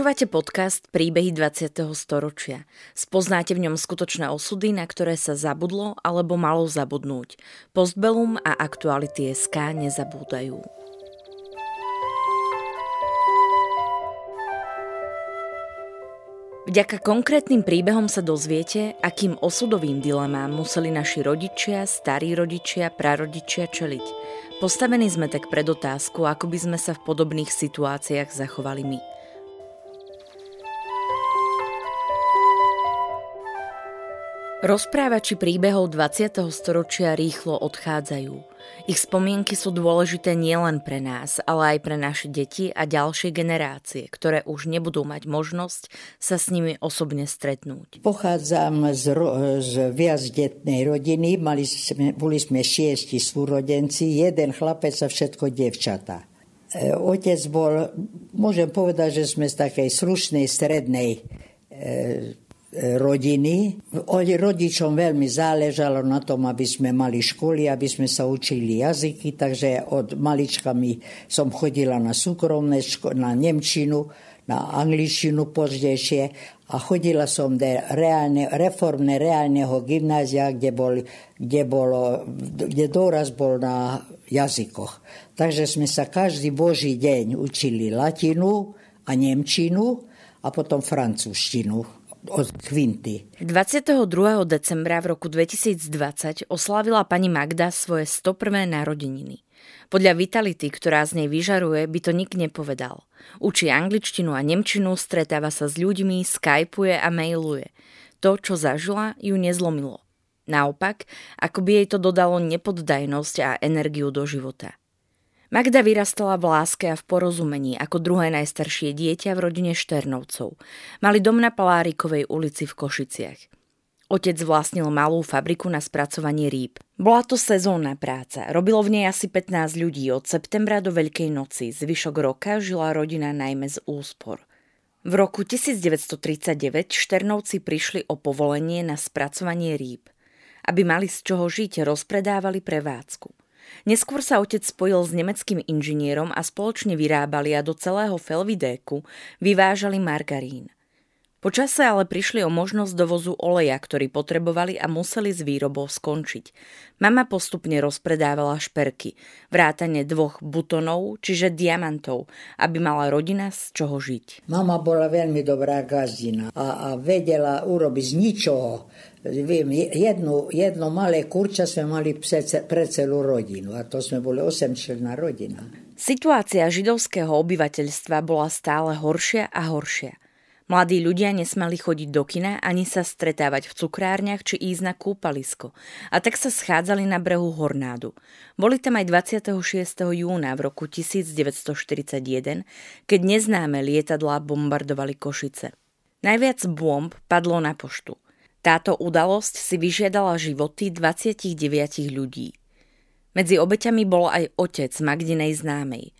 Počúvate podcast Príbehy 20. storočia. Spoznáte v ňom skutočné osudy, na ktoré sa zabudlo alebo malo zabudnúť. Postbelum a aktuality SK nezabúdajú. Vďaka konkrétnym príbehom sa dozviete, akým osudovým dilemám museli naši rodičia, starí rodičia, prarodičia čeliť. Postavení sme tak pred otázku, ako by sme sa v podobných situáciách zachovali my. Rozprávači príbehov 20. storočia rýchlo odchádzajú. Ich spomienky sú dôležité nielen pre nás, ale aj pre naše deti a ďalšie generácie, ktoré už nebudú mať možnosť sa s nimi osobne stretnúť. Pochádzam z viacdetnej rodiny, boli sme 6 súrodenci, jeden chlapec a všetko dievčatá. Otec bol, môžem povedať, že sme z takej slušnej strednej rodiny. Rodičom veľmi záležalo na tom, aby sme mali školy, aby sme sa učili jazyky, takže od malička som chodila na súkromné školy, na nemčinu, na angličtinu pozdejšie a chodila som do reformného gymnázia, kde dôraz bol na jazykoch. Takže sme sa každý boží deň učili latinu a nemčinu a potom francúzštinu. Od kvinty. 22. decembra v roku 2020 oslávila pani Magda svoje 101. narodeniny. Podľa vitality, ktorá z nej vyžaruje, by to nik nepovedal. Učí angličtinu a nemčinu, stretáva sa s ľuďmi, skypuje a mailuje. To, čo zažila, ju nezlomilo. Naopak, ako by jej to dodalo nepoddajnosť a energiu do života. Magda vyrastala v láske a v porozumení ako druhé najstaršie dieťa v rodine Šternovcov. Mali dom na Palárikovej ulici v Košiciach. Otec vlastnil malú fabriku na spracovanie rýb. Bola to sezónna práca. Robilo v nej asi 15 ľudí od septembra do Veľkej noci. Zvyšok roka žila rodina najmä z úspor. V roku 1939 Šternovci prišli o povolenie na spracovanie rýb. Aby mali z čoho žiť, rozpredávali prevádzku. Neskôr sa otec spojil s nemeckým inžinierom a spoločne vyrábali a do celého Felvidéku vyvážali margarín. Počase ale prišli o možnosť dovozu oleja, ktorý potrebovali a museli s výrobou skončiť. Mama postupne rozpredávala šperky, vrátane 2 butonov, čiže diamantov, aby mala rodina z čoho žiť. Mama bola veľmi dobrá gazdina a vedela urobiť z ničoho. Jedno malé kurča sme mali pre celú rodinu a to sme boli 8-členná rodina. Situácia židovského obyvateľstva bola stále horšia a horšia. Mladí ľudia nesmali chodiť do kina ani sa stretávať v cukrárniach či ísť na kúpalisko a tak sa schádzali na brehu Hornádu. Boli tam aj 26. júna v roku 1941, keď neznáme lietadlá bombardovali Košice. Najviac bomb padlo na poštu. Táto udalosť si vyžiadala životy 29 ľudí. Medzi obeťami bol aj otec Magdinej známej.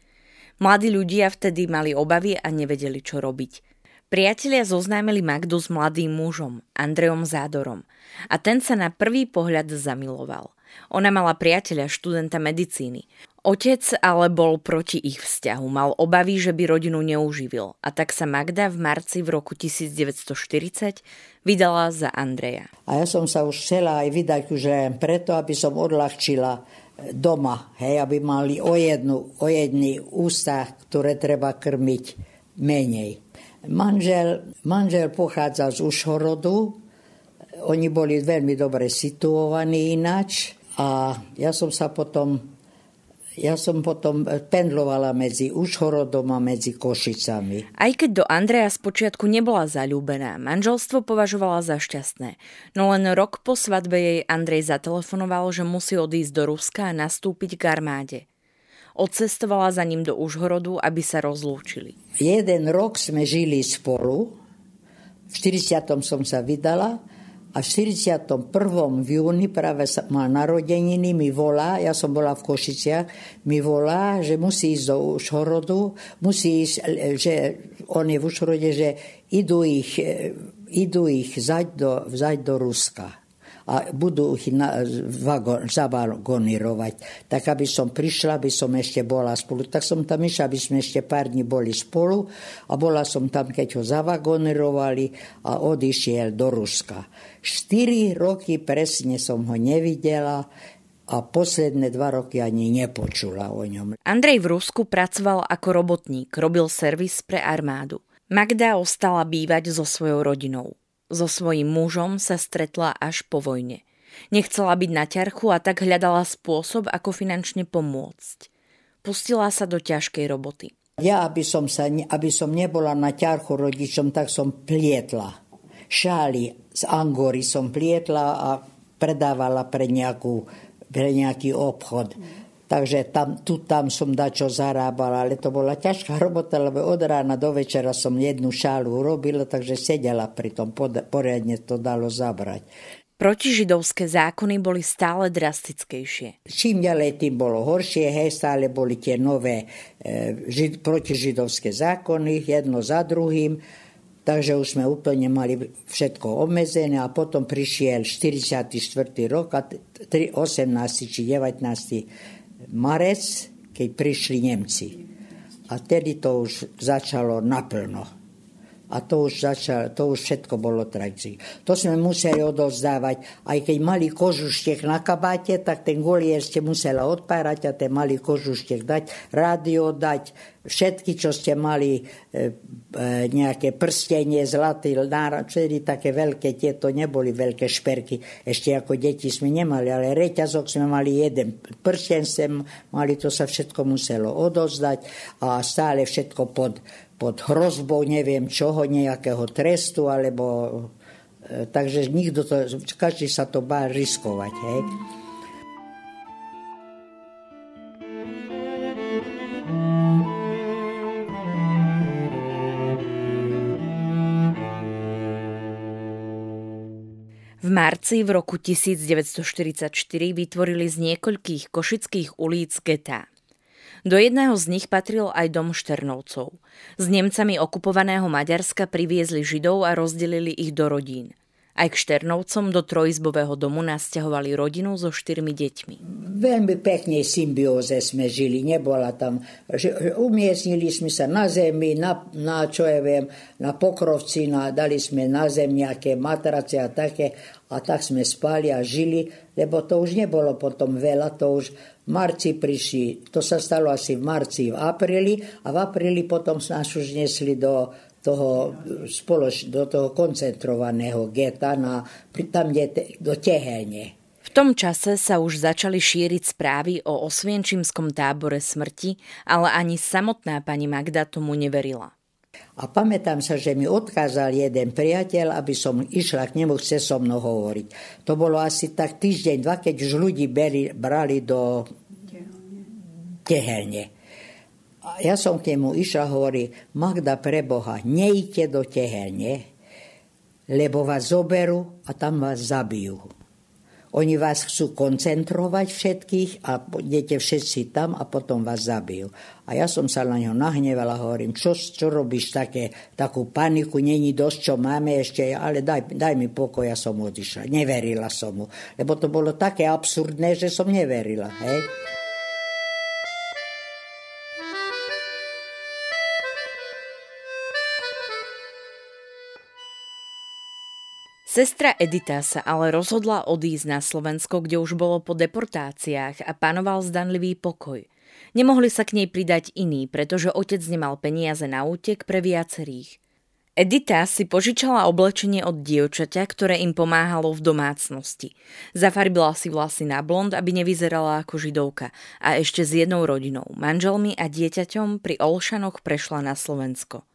Mladí ľudia vtedy mali obavy a nevedeli, čo robiť. Priatelia zoznámili Magdu s mladým mužom, Andrejom Zádorom, a ten sa na prvý pohľad zamiloval. Ona mala priateľa, študenta medicíny. Otec ale bol proti ich vzťahu, mal obavy, že by rodinu neuživil a tak sa Magda v marci v roku 1940 vydala za Andreja. A ja som sa už chcela aj vydať už len preto, aby som odľahčila doma, aby mali o jedný ústach, ktoré treba krmiť menej. Manžel pochádza z Užhorodu, oni boli veľmi dobre situovaní ináč a ja som potom pendlovala medzi Užhorodom a medzi Košicami. Aj keď do Andreja spočiatku nebola zaľúbená, manželstvo považovala za šťastné. No len rok po svadbe jej Andrej zatelefonoval, že musí odísť do Ruska a nastúpiť k armáde. Odcestovala za ním do Užhorodu, aby sa rozlúčili. Jeden rok sme žili spolu. V 40. som sa vydala a v 41. v júni práve mal narodeniny, mi volá, ja som bola v Košiciach, mi volá, že musí ísť do Užhorodu, že on je v Užhorode, že idú ich vzať do Ruska. a budú ich zavagonírovať. Tak aby som prišla, aby som ešte bola spolu. Tak som tam išla, aby sme ešte pár dní boli spolu a bola som tam, keď ho zavagonírovali a odišiel do Ruska. 4 roky presne som ho nevidela a posledné 2 roky ani nepočula o ňom. Andrej v Rusku pracoval ako robotník, robil servis pre armádu. Magda ostala bývať so svojou rodinou. So svojím mužom sa stretla až po vojne. Nechcela byť na ťarchu a tak hľadala spôsob, ako finančne pomôcť. Pustila sa do ťažkej roboty. Ja, aby som nebola na ťarchu rodičom, tak som plietla. Šály z angory som plietla a predávala pre nejaký obchod. Takže tam som dačo zarábala, ale to bola ťažká robota, lebo od rána do večera som jednu šálu urobila, takže sedela pri tom, poriadne to dalo zabrať. Protižidovské zákony boli stále drastickejšie. Čím ďalej, tým bolo horšie, hej, stále boli tie nové protižidovské zákony, jedno za druhým. Takže už sme úplne mali všetko obmedzené a potom prišiel 44. rok a 18. či 19. marec, keď prišli Nemci. A tedy to už začalo naplno. A to už všetko bolo tragické. To sme museli odovzdávať. Aj keď mali kožuštiek na kabáte, tak ten golier ste musela odpárať a ten malý kožuštiek dať, rádio dať, všetky, čo ste mali, nejaké prstenie, zlaté, vtedy také veľké, tieto neboli veľké šperky, ešte ako deti sme nemali, ale reťazok sme mali jeden, prsten sme mali, to sa všetko muselo odozdať a stále všetko pod hrozbou, neviem čoho, nejakého trestu, alebo... Takže nikto to, každý sa to bál riskovať, hej. V marci v roku 1944 vytvorili z niekoľkých košických ulíc getá. Do jedného z nich patril aj dom Šternovcov. S Nemcami okupovaného Maďarska priviezli Židov a rozdelili ich do rodín. Aj k Šternovcom do trojizbového domu nasťahovali rodinu so 4 deťmi. Veľmi peknej symbióze sme žili, nebola tam. Umiestnili sme sa na zemi, na čo ja viem, na pokrovci, dali sme na zem nejaké matrace a také. A tak sme spali a žili, lebo to už nebolo potom veľa, to už v marci prišli, to sa stalo asi v marci, v apríli potom nás už nesli do toho koncentrovaného geta do Tehelne. V tom čase sa už začali šíriť správy o osvienčimskom tábore smrti, ale ani samotná pani Magda tomu neverila. A pamätám sa, že mi odkázal jeden priateľ, aby som išla k nemu, chce so mnou hovoriť. To bolo asi tak týždeň, 2, keď už ľudí brali do Tehelne. A ja som k nemu išla, hovorí, Magda, preboha, nejte do Tehelne, lebo vás zoberú a tam vás zabijú. Oni vás chcú koncentrovať všetkých a idete všetci tam a potom vás zabijú. A ja som sa na ňo nahnevala, hovorím, čo robíš takú paniku, není dosť, čo máme ešte, ale daj mi pokoj, ja som odišla. Neverila som mu, lebo to bolo také absurdné, že som neverila, hej. Sestra Edita sa ale rozhodla odísť na Slovensko, kde už bolo po deportáciách a panoval zdanlivý pokoj. Nemohli sa k nej pridať iní, pretože otec nemal peniaze na útek pre viacerých. Edita si požičala oblečenie od dievčaťa, ktoré im pomáhalo v domácnosti. Zafarbila si vlasy na blond, aby nevyzerala ako židovka a ešte s jednou rodinou, manželmi a dieťaťom pri Olšanoch prešla na Slovensko.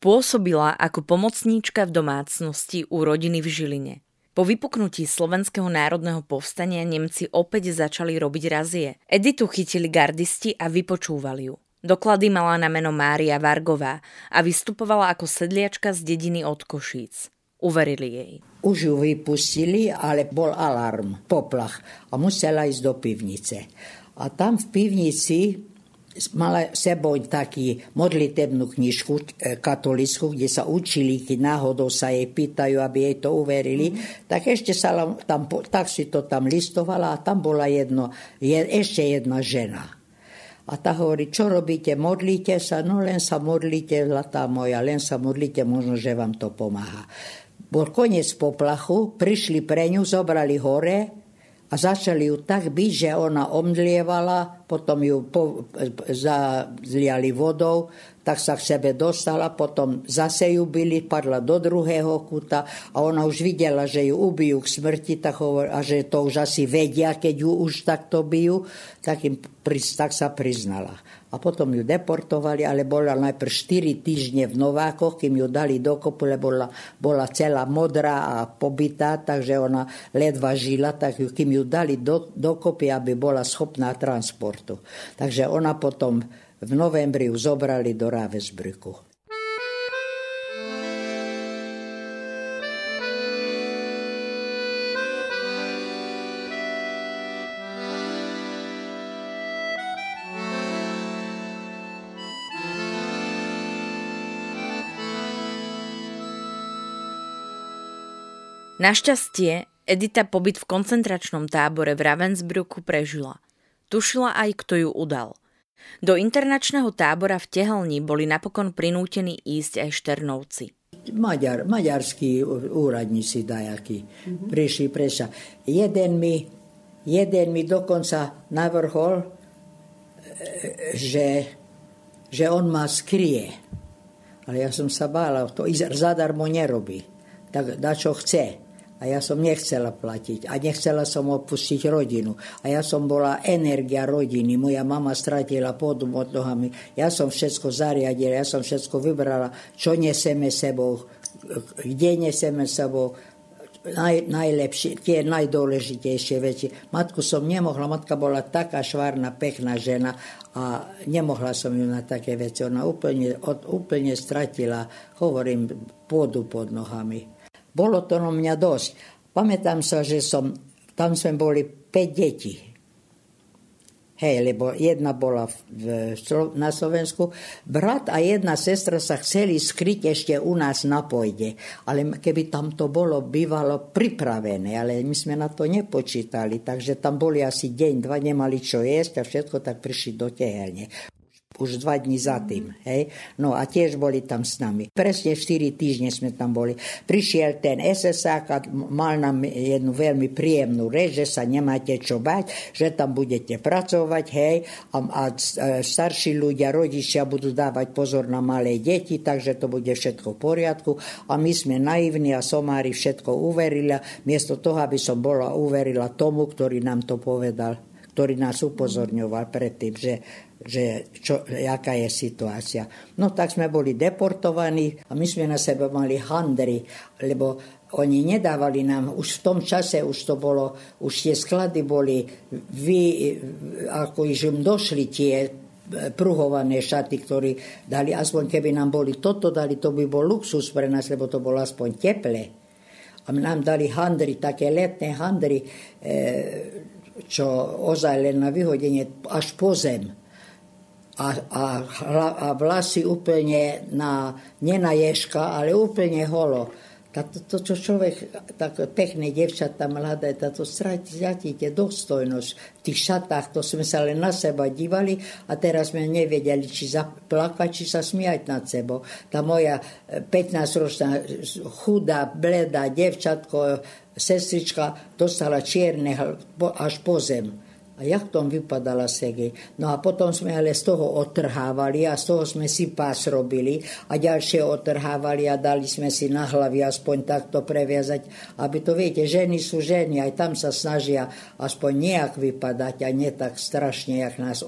Pôsobila ako pomocníčka v domácnosti u rodiny v Žiline. Po vypuknutí Slovenského národného povstania Nemci opäť začali robiť razie. Editu chytili gardisti a vypočúvali ju. Doklady mala na meno Mária Vargová a vystupovala ako sedliačka z dediny od Košíc. Uverili jej. Už ju vypustili, ale bol alarm, poplach a musela ísť do pivnice. A tam v pivnici mala s sebou taký modlitebnú knižku katolícku, kde sa učili, keď náhodou sa jej pýtajú, aby jej to uverili, tak ešte sa tam, tak si to tam listovala a tam bola ešte jedna žena. A tá hovorí, čo robíte, modlíte sa? No len sa modlíte, zlatá moja, len sa modlíte, možno, že vám to pomáha. Bol koniec poplachu, prišli pre ňu, zobrali hore a začali ju tak byť, že ona omdlievala, potom ju zaliali vodou, tak sa k sebe dostala, potom zase ju byli, padla do druhého kuta a ona už videla, že ju ubijú k smrti a že to už asi vedia, keď ju už takto bijú, tak sa priznala. A potom ju deportovali, ale bola najprv 4 týždne v Novákoch, kým ju dali dokopu, lebo bola celá modrá a pobytá, takže ona ledva žila, tak kým ju dali dokopy, aby bola schopná transportu. Takže ona potom v novembri ju zobrali do Ravensbruku. Našťastie Edita pobyt v koncentračnom tábore v Ravensbrücku prežila. Tušila aj, kto ju udal. Do internačného tábora v Tehelni boli napokon prinútení ísť aj Šternovci. Maďarskí úradníci dajakí prišli presa. Jeden mi dokonca navrhol, že on ma skrie. Ale ja som sa bála, to zadarmo nerobí. Tak na čo chce. A ja som nechcela platiť a nechcela som opustiť rodinu. A ja som bola energia rodiny. Moja mama stratila podum od nohami. Ja som všetko zariadila, ja som všetko vybrala, čo neseme sebou, kde neseme sebou, najlepšie, tie najdôležitejšie veci. Matku som nemohla, matka bola taká švárna, pekná žena a nemohla som ju na také veci. Ona úplne stratila, hovorím, pôdu pod nohami. Bolo to na mňa dosť. Pamätám sa, že tam sme boli 5 detí. Hej, lebo jedna bola na Slovensku. Brat a jedna sestra sa chceli skryť ešte u nás na pôjde. Ale keby tam to bolo, bývalo pripravené. Ale my sme na to nepočítali. Takže tam boli asi deň, dva, nemali čo jesť a všetko, tak prišli do Tehelne. Už 2 dní za tým, hej. No a tiež boli tam s nami. Presne 4 týždne sme tam boli. Prišiel ten SS-ák a mal nám jednu veľmi príjemnú reč, že sa nemáte čo bať, že tam budete pracovať, hej. A starší ľudia, rodičia budú dávať pozor na malé deti, takže to bude všetko v poriadku. A my sme naivní a somári všetko uverila, miesto toho, aby som bola uverila tomu, ktorý nám to povedal, ktorý nás upozorňoval predtým, že aká je situácia. No tak sme boli deportovaní a my sme na sebe mali handry, lebo oni nedávali nám, už v tom čase už to bolo, už tie sklady boli, ako už im došli tie pruhované šaty, ktoré dali, aspoň keby nám boli toto dali, to by bol luxus pre nás, lebo to bolo aspoň teple. A nám dali handry, také letné handry, čo ozaj len na vyhodenie až po zem. A vlasy úplne nie na ježka, ale úplne holo. To, čo človek, tak pekné devčatá mladé, to stratíte dôstojnosť v tých šatách, to sme sa len na seba dívali a teraz sme nevedeli, či zaplakať, či sa smiať nad sebou. Tá moja 15-ročná chudá, bledá devčatko, sestrička dostala čierne až po zem. A jak tom vypadala segej. No a potom sme ale z toho otrhávali a z toho sme si pás robili a ďalšie otrhávali a dali sme si na hlavy aspoň takto previazať, aby to viete, ženy sú ženy, aj tam sa snažia aspoň nejak vypadať a nie tak strašne, jak z nás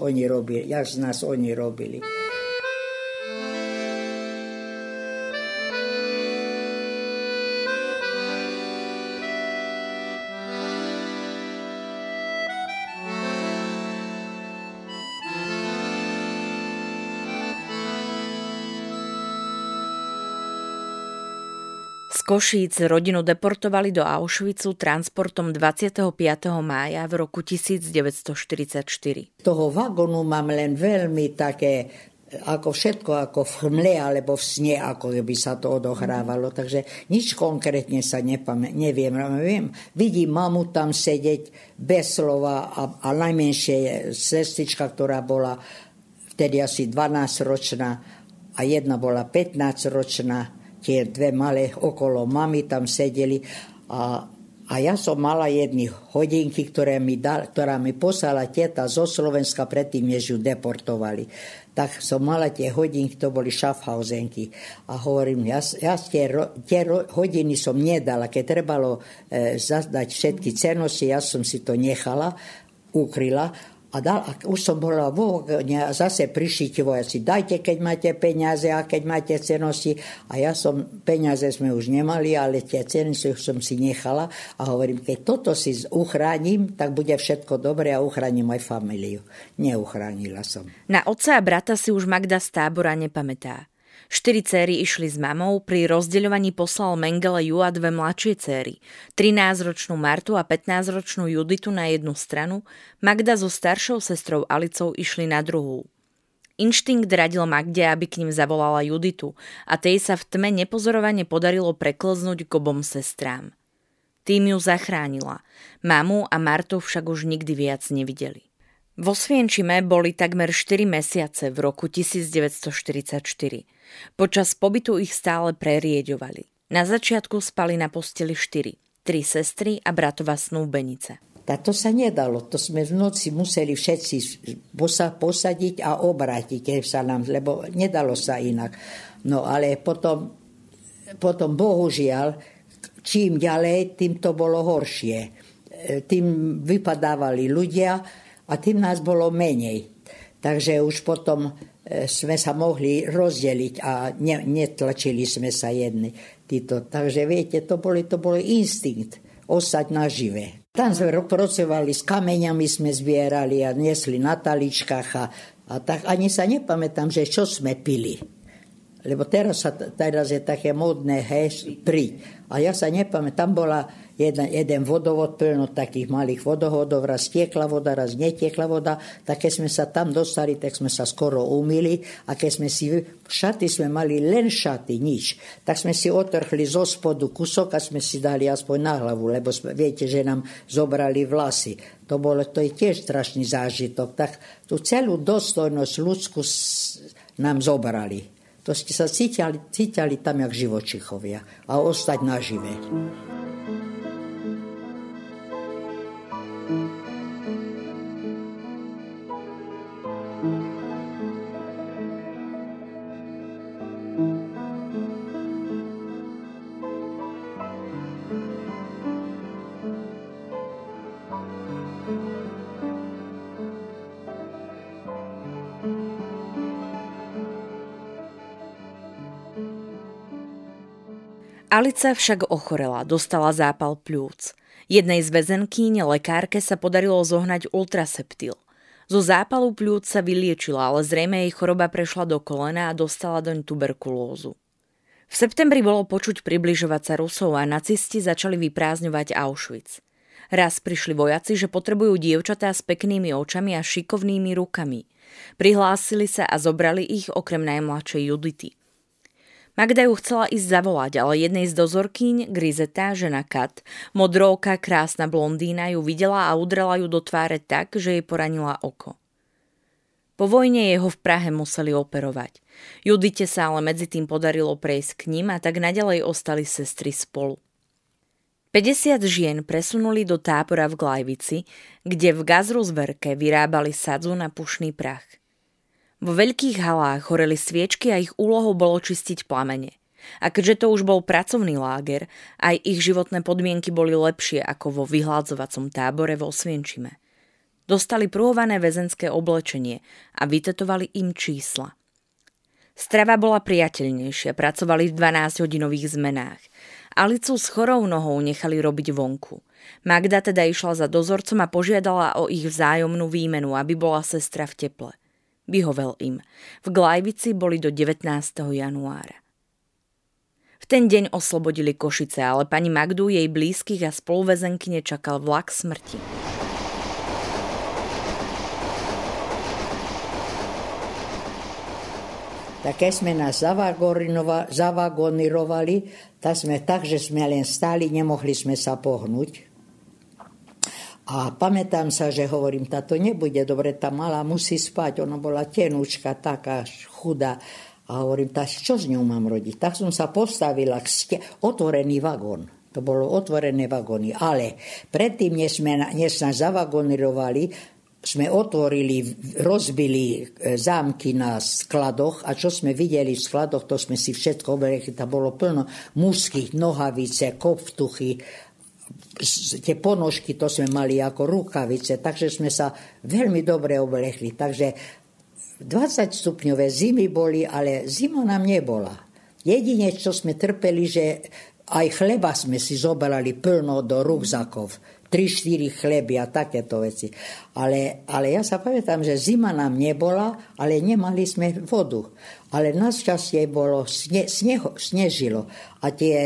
oni robili. Z Košíc rodinu deportovali do Auschwitzu transportom 25. mája v roku 1944. Toho vagónu mám len veľmi také, ako všetko, ako v chmle alebo v sne, ako by sa to odohrávalo. Takže nič konkrétne sa neviem. Vidím mamu tam sedieť bez slova a najmenšia sestrička, ktorá bola vtedy asi 12-ročná a jedna bola 15-ročná. Tie dve malé okolo mami tam sedeli a ja som mala jedny hodinky, ktorá mi poslala teta zo Slovenska predtým, než ju deportovali. Tak som mala tie hodinky, to boli Schaffhausenky. A hovorím, ja tie hodiny som nedala, keď trebalo zazdať všetky cenosti, ja som si to nechala, ukryla. A už som bola vo vogóne a zase prišli ti vojaci. Dajte, keď máte peniaze a keď máte cenosti. A ja som, peniaze sme už nemali, ale tie cenosti som si nechala. A hovorím, keď toto si uchránim, tak bude všetko dobre a uchránim aj familiu. Neuchránila som. Na otca a brata si už Magda z tábora nepamätá. 4 céry išli s mamou, pri rozdeľovaní poslal Mengele ju a dve mladšie céry, 13-ročnú Martu a 15-ročnú Juditu na jednu stranu, Magda so staršou sestrou Alicou išli na druhú. Inštinkt radil Magde, aby k ním zavolala Juditu a tej sa v tme nepozorovane podarilo preklznúť k obom sestrám. Tým ju zachránila, mamu a Martu však už nikdy viac nevideli. Vo Svienčime boli takmer 4 mesiace v roku 1944. Počas pobytu ich stále prerieďovali. Na začiatku spali na posteli 4, 3 sestry a bratova snúbenica. To sa nedalo, to sme v noci museli všetci posadiť a obrátiť, keď sa nám, lebo nedalo sa inak. No ale potom bohužiaľ, čím ďalej, tým to bolo horšie. Tým vypadávali ľudia a tým nás bolo menej. Takže už potom sme sa mohli rozdeliť a netlačili sme sa jedni títo. Takže viete, to bol instinkt ostať nažive. Tam sme pracovali s kameňami, sme zbierali a nesli na taličkách a tak ani sa nepamätám, že čo sme pili. Lebo teraz je také modné priť. A ja sa nepamätám, tam bola jeden vodovod plno takých malých vodohodov, raz tiekla voda, raz netiekla voda. Tak keď sme sa tam dostali, tak sme sa skoro umýli a keď sme si šaty sme mali len šaty, nič. Tak sme si otrhli zo spodu kusok a sme si dali aspoň na hlavu, lebo viete, že nám zobrali vlasy. To je tiež strašný zážitok. Tak tú celú dôstojnosť ľudskú nám zobrali. To ste sa cítali tam jak živočichovia a ostať nažive. Alica však ochorela, dostala zápal pľúc. Jednej z väzenkýň lekárke sa podarilo zohnať ultraseptil. Zo zápalu pľúc sa vyliečila, ale zrejme jej choroba prešla do kolena a dostala doň tuberkulózu. V septembri bolo počuť približovať sa Rusov a nacisti začali vyprázdňovať Auschwitz. Raz prišli vojaci, že potrebujú dievčatá s peknými očami a šikovnými rukami. Prihlásili sa a zobrali ich okrem najmladšej Judity. Magda ju chcela ísť zavolať, ale jednej z dozorkýň, grizetá žena Kat, modrovka, krásna blondína, ju videla a udrela ju do tváre tak, že jej poranila oko. Po vojne jeho v Prahe museli operovať. Judite sa ale medzi tým podarilo prejsť k ním a tak naďalej ostali sestry spolu. 50 žien presunuli do tábora v Glejvici, kde v Gasruswerke vyrábali sadzu na pušný prach. Vo veľkých halách horeli sviečky a ich úlohou bolo čistiť plamene. A keďže to už bol pracovný láger, aj ich životné podmienky boli lepšie ako vo vyhľadzovacom tábore vo Osvienčime. Dostali pruhované väzenské oblečenie a vytetovali im čísla. Strava bola priateľnejšia, pracovali v 12-hodinových zmenách. Alicu s chorou nohou nechali robiť vonku. Magda teda išla za dozorcom a požiadala o ich vzájomnú výmenu, aby bola sestra v teple. Vyhovel im. V Glejvici boli do 19. januára. V ten deň oslobodili Košice, ale pani Magdu, jej blízkych a spoluväzenkyne čakal vlak smrti. Tak keď sme nás zavagonirovali, tak sme tak, že sme len stáli, nemohli sme sa pohnúť. A pamätám sa, že hovorím, táto nebude dobre, tá malá musí spať, ona bola tenúčka, taká chudá. A hovorím, tá čo s ňou mám rodiť? Tak som sa postavila, otvorený vagón, to bolo otvorené vagóny, ale predtým, než nás zavagonirovali, sme otvorili, rozbili zámky na skladoch a čo sme videli v skladoch, to sme si všetko obliekli, tam bolo plno mužských, nohavice, koptuchy, tie ponožky, to sme mali ako rukavice, takže sme sa veľmi dobre obliekli. Takže 20 stupňové zimy boli, ale zima nám nebola. Jedine, čo sme trpeli, že aj chleba sme si zobrali plno do rukzakov. 3-4 chleby a takéto veci. Ale ja sa pamätám, že zima nám nebola, ale nemali sme vodu. Ale našťastie bolo, snežilo. A tie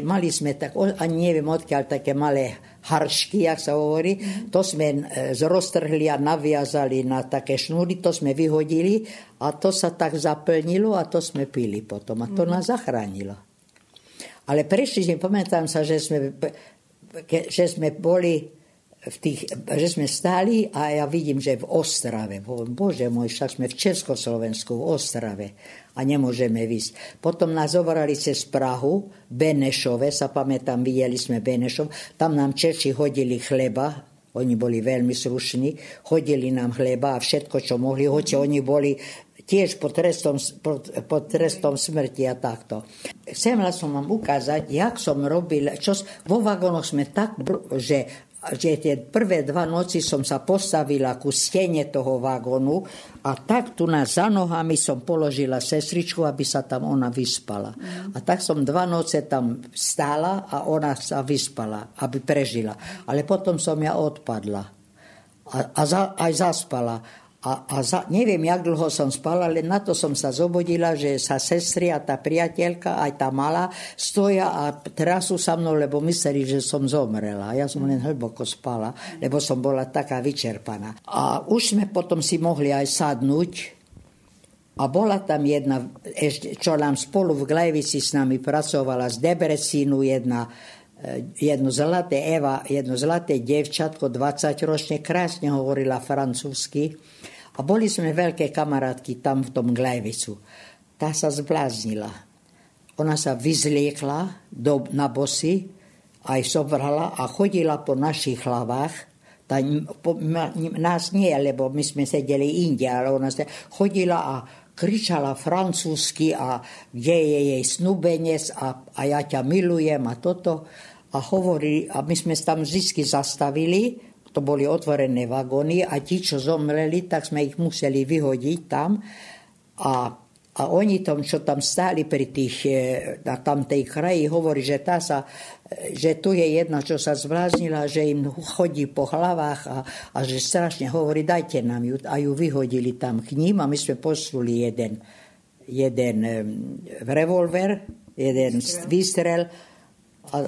mali sme, tak, ani neviem odkiaľ, také malé haršky, jak sa hovorí. To sme roztrhli a naviazali na také šnúry, to sme vyhodili a to sa tak zaplnilo a to sme pili potom. A to nás zachránilo. Ale prešli, pamätám sa, že sme boli v tých, že sme stáli a ja vidím, že v Ostrave. Bože môj, však sme v Československu, v Ostrave a nemôžeme ísť. Potom nás zobrali cez Prahu, Benešove, sa pamätám, videli sme Benešov. Tam nám Češi hodili chleba, oni boli veľmi slušní, hodili nám chleba a všetko, čo mohli, hoci oni boli tiež pod trestom smrti a takto. Chcela som vám ukázať, jak som robil, vo vagónoch sme tak, že tie prvé 2 noci som sa postavila ku stene toho vagónu a tak tu na za nohami som položila sestričku, aby sa tam ona vyspala. A tak som 2 noce tam stála a ona sa vyspala, aby prežila. Ale potom som ja odpadla a aj zaspala. Neviem, jak dlho som spala, ale na to som sa zobudila, že sa sestry a tá priateľka, aj tá malá, stoja a trasú sa mnou, lebo mysleli, že som zomrela. Ja som len hlboko spala, lebo som bola taká vyčerpaná. A už sme potom si mohli aj sadnúť. A bola tam jedna, čo nám spolu v Glejvici s nami pracovala, z Debrecínu jedno zlaté dievčatko, 20-ročne, krásne hovorila francúzsky. A boli sme veľké kamarátky tam v tom Glejvicu. Tá sa zbláznila. Ona sa vyzliekla na bosy, aj sobrala a chodila po našich hlavách. Nás nie, lebo my sme sedeli inde, ale ona sa chodila a kričala francúzsky a kde je jej snúbenec a ja ťa milujem a toto. A hovorí, a my sme tam vždy zastavili. To boli otvorené vagóny a ti, čo zomreli, tak sme ich museli vyhodiť tam. A oni tam, čo tam stáli pri tých, na tamtej kraji, hovorí, že tu je jedna, čo sa zvláznila, že im chodí po hlavách a že strašne hovorí, dajte nám ju. A ju vyhodili tam k ním a my sme posluli jeden revolver, jeden výstrel. A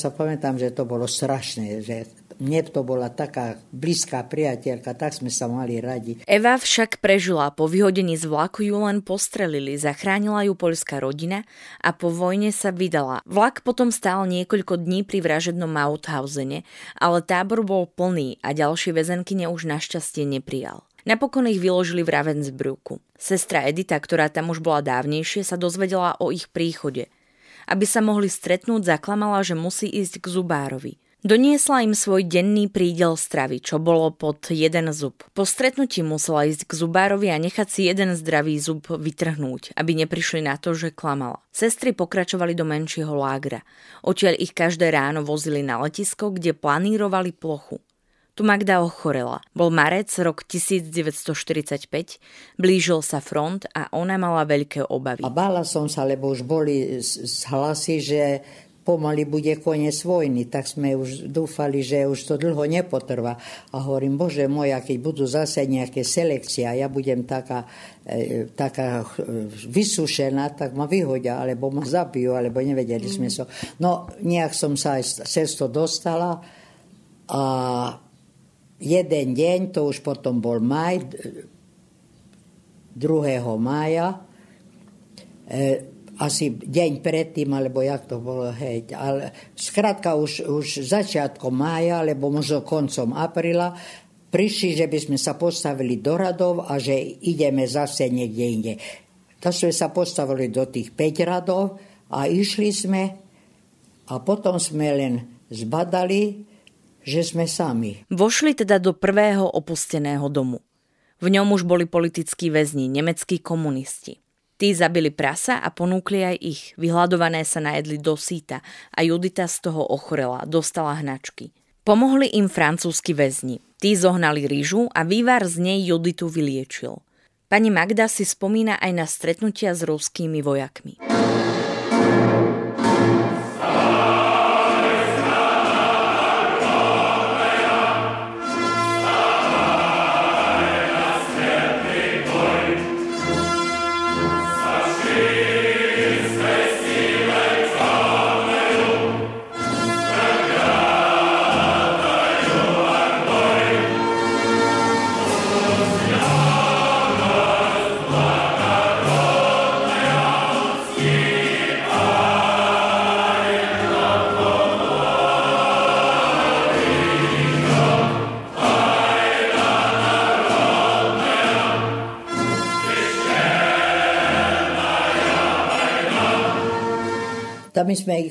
sa pamätám, že to bolo strašné, že mne to bola taká blízka priateľka, tak sme sa mali radi. Eva však prežila, po vyhodení z vlaku ju len postrelili, zachránila ju poľská rodina a po vojne sa vydala. Vlak potom stál niekoľko dní pri vražednom Mauthausene, ale tábor bol plný a ďalšie väzenkyne už našťastie neprijal. Napokon ich vyložili v Ravensbruku. Sestra Edita, ktorá tam už bola dávnejšie, sa dozvedela o ich príchode. Aby sa mohli stretnúť, zaklamala, že musí ísť k zubárovi. Doniesla im svoj denný prídel stravy, čo bolo pod 1 zub. Po stretnutí musela ísť k zubárovi a nechať si 1 zdravý zub vytrhnúť, aby neprišli na to, že klamala. Sestry pokračovali do menšieho lágra. Odtiaľ ich každé ráno vozili na letisko, kde planírovali plochu. Tu Magda ochorela. Bol marec, rok 1945, blížil sa front a ona mala veľké obavy. A bála som sa, lebo už boli hlasy, že pomaly bude koniec vojny, tak sme už dúfali, že už to dlho nepotrvá. A hovorím, Bože môj, keď budú zase nejaké selekcie a ja budem taká vysúšená, tak ma vyhodia, alebo ma zabijú, alebo nevedeli sme so. No, nejak som sa aj cesto dostala a jeden deň, to už potom bol maj, 2. mája, asi deň predtým, alebo jak to bolo, hej, ale skrátka už začiatkom mája, alebo možno koncom apríla, prišli, že by sme sa postavili do radov a že ideme zase niekde inde. Tak sme sa postavili do tých 5 radov a išli sme a potom sme len zbadali, že sme sami. Vošli teda do prvého opusteného domu. V ňom už boli politickí väzni, nemeckí komunisti. Tí zabili prasa a ponúkli aj ich. Vyhľadované sa najedli do síta a Judita z toho ochorela, dostala hnačky. Pomohli im francúzski väzni. Tí zohnali rýžu a vývar z nej Juditu vyliečil. Pani Magda si spomína aj na stretnutia s ruskými vojakmi.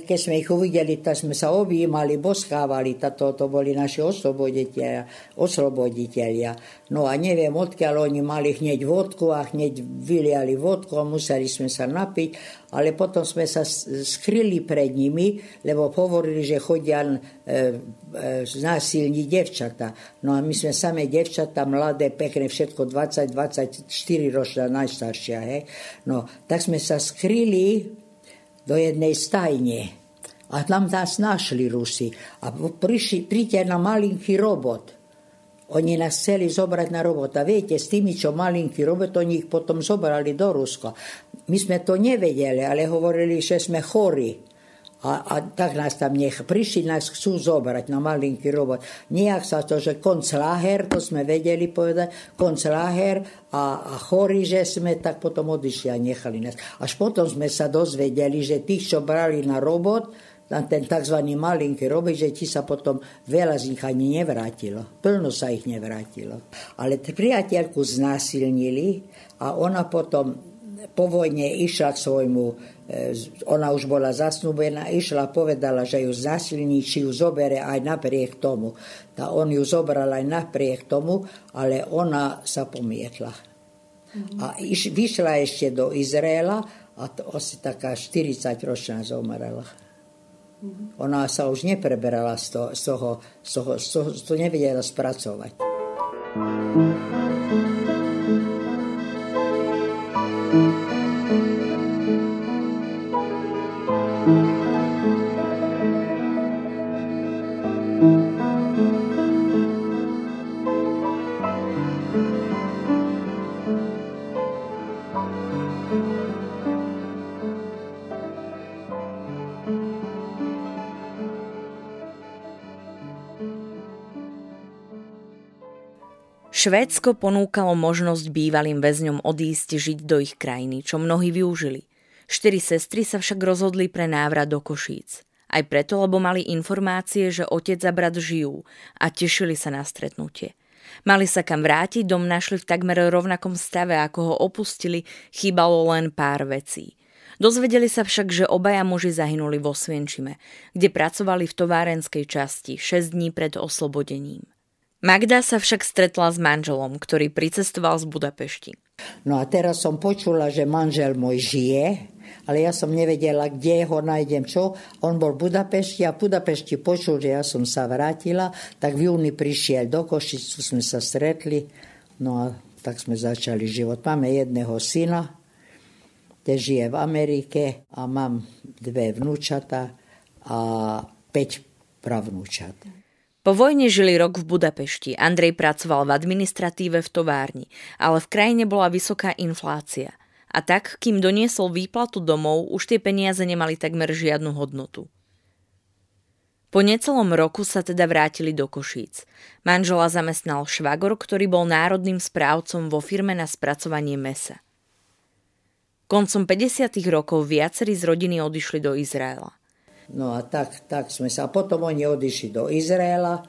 Keď sme ich uvideli, tak sme sa objímali, boskávali, to boli naši osloboditelia. No a neviem, odkiaľ oni mali hneď vodku a hneď vyliali vodku a museli sme sa napiť, ale potom sme sa skryli pred nimi, lebo hovorili, že chodia násilní devčata. No a my sme samé devčata, mladé, pekné, všetko 20, 24 ročná, najstaršia. Hej. No, tak sme sa skryli do jednej stajne. A tam nás našli Rusi. A príďte na malinký robot. Oni nás chceli zobrať na robota. Viete, s tými, čo malinký robot, oni ich potom zobrali do Ruska. My sme to nevedeli, ale hovorili, že sme chorí. A tak nás tam prišli, nás chcú zobrať na malinký robot. Nijak sa to, že koncláher, to sme vedeli povedať, koncláher a chorí, že sme, tak potom odišli a nechali nás. Až potom sme sa dozvedeli, že tých, čo brali na robot, na ten tzv. Malinký robot, že ti sa potom veľa z nich ani nevrátilo. Plno sa ich nevrátilo. Ale priateľku znásilnili a ona potom po vojne išla k svojmu, ona už bola zasnúbená, išla a povedala, že ju znásilní, či ju zobere aj napriek tomu. Tá on ju zobral aj napriek tomu, ale ona sa pomietla. A vyšla ešte do Izraela a asi taká 40-ročná zomrela. Ona sa už nepreberala z toho nevedela spracovať. Švédsko ponúkalo možnosť bývalým väzňom odísť žiť do ich krajiny, čo mnohí využili. 4 sestry sa však rozhodli pre návrat do Košíc. Aj preto, lebo mali informácie, že otec a brat žijú a tešili sa na stretnutie. Mali sa kam vrátiť, dom našli v takmer rovnakom stave, ako ho opustili, chýbalo len pár vecí. Dozvedeli sa však, že obaja muži zahynuli vo Svienčime, kde pracovali v továrenskej časti 6 dní pred oslobodením. Magda sa však stretla s manželom, ktorý pricestoval z Budapešti. No a teraz som počula, že manžel môj žije, ale ja som nevedela, kde ho nájdem, čo. On bol v Budapešti a v Budapešti počul, že ja som sa vrátila, tak v júni prišiel do Košic, sme sa stretli, no a tak sme začali život. Máme jedného syna, ten žije v Amerike a mám dve vnúčata. a 5 pravnúčat. Po vojne žili rok v Budapešti. Andrej pracoval v administratíve v továrni, ale v krajine bola vysoká inflácia. A tak, kým doniesol výplatu domov, už tie peniaze nemali takmer žiadnu hodnotu. Po necelom roku sa teda vrátili do Košíc. Manžela zamestnal švagor, ktorý bol národným správcom vo firme na spracovanie mäsa. Koncom 50. rokov viacerí z rodiny odišli do Izraela. No a tak sme sa... A potom oni odišli do Izraela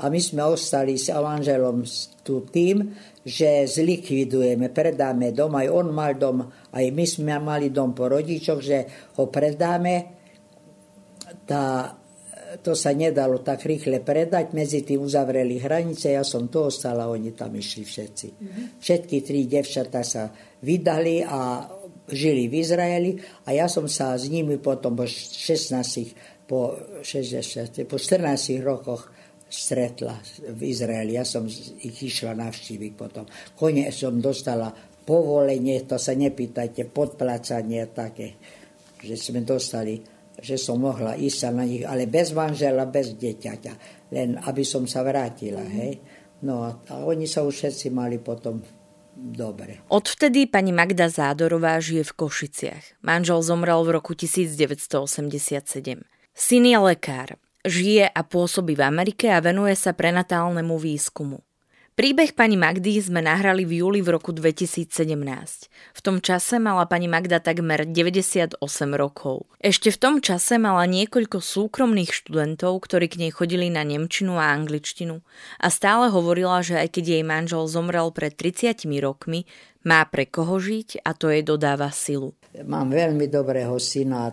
a my sme ostali s manželom tu tým, že zlikvidujeme, predáme dom. Aj on mal dom, aj my sme mali dom po rodičoch, že ho predáme. To sa nedalo tak rýchle predať, medzi tým uzavreli hranice, ja som tu ostala, oni tam išli všetci. Všetky 3 devčatá sa vydali a žili v Izraeli a ja som sa s nimi potom po 14 rokoch stretla v Izraeli. Ja som ich išla navštíviť potom. Konečne som dostala povolenie, to sa nepýtajte, podplácanie také, že sme dostali, že som mohla ísť sa na nich, ale bez manžela, bez dieťaťa, len aby som sa vrátila, hej. No a oni sa už všetci mali potom dobre. Odvtedy pani Magda Zádorová žije v Košiciach. Manžel zomrel v roku 1987. Syn je lekár, žije a pôsobí v Amerike a venuje sa prenatálnemu výskumu. Príbeh pani Magdy sme nahrali v júli v roku 2017. V tom čase mala pani Magda takmer 98 rokov. Ešte v tom čase mala niekoľko súkromných študentov, ktorí k nej chodili na nemčinu a angličtinu a stále hovorila, že aj keď jej manžel zomrel pred 30 rokmi, má pre koho žiť a to jej dodáva silu. Mám veľmi dobrého syna a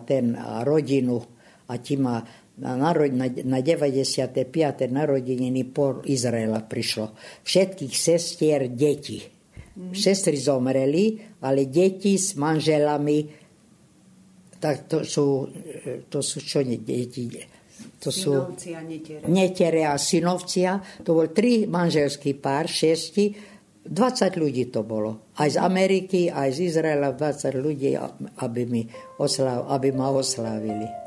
rodinu a ti má... Na 95. narodeniny pol Izraela prišlo. Všetkých sestier, deti. Sestry zomreli, ale deti s manželami, tak to sú čo nie deti? To synovcia, sú netere a synovcia. To bol 3 manželský pár, 6, 20 ľudí to bolo. Aj z Ameriky, aj z Izraela 20 ľudí, aby ma oslávili.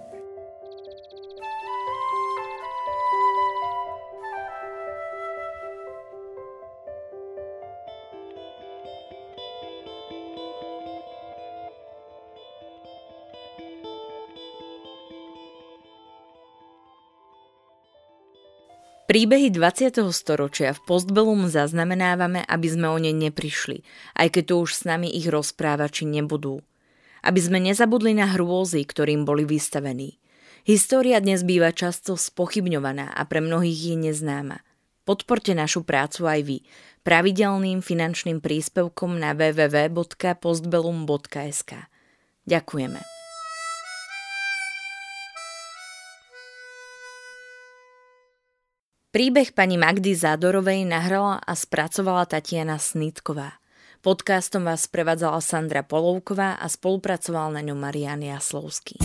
Príbehy 20. storočia v Postbelum zaznamenávame, aby sme o ne neprišli, aj keď tu už s nami ich rozprávači nebudú. Aby sme nezabudli na hrôzy, ktorým boli vystavení. História dnes býva často spochybňovaná a pre mnohých je neznáma. Podporte našu prácu aj vy pravidelným finančným príspevkom na www.postbelum.sk. Ďakujeme. Príbeh pani Magdy Zádorovej nahrala a spracovala Tatiana Snítková. Podcastom vás prevádzala Sandra Polovková a spolupracoval na ňom Marián Jaslovský.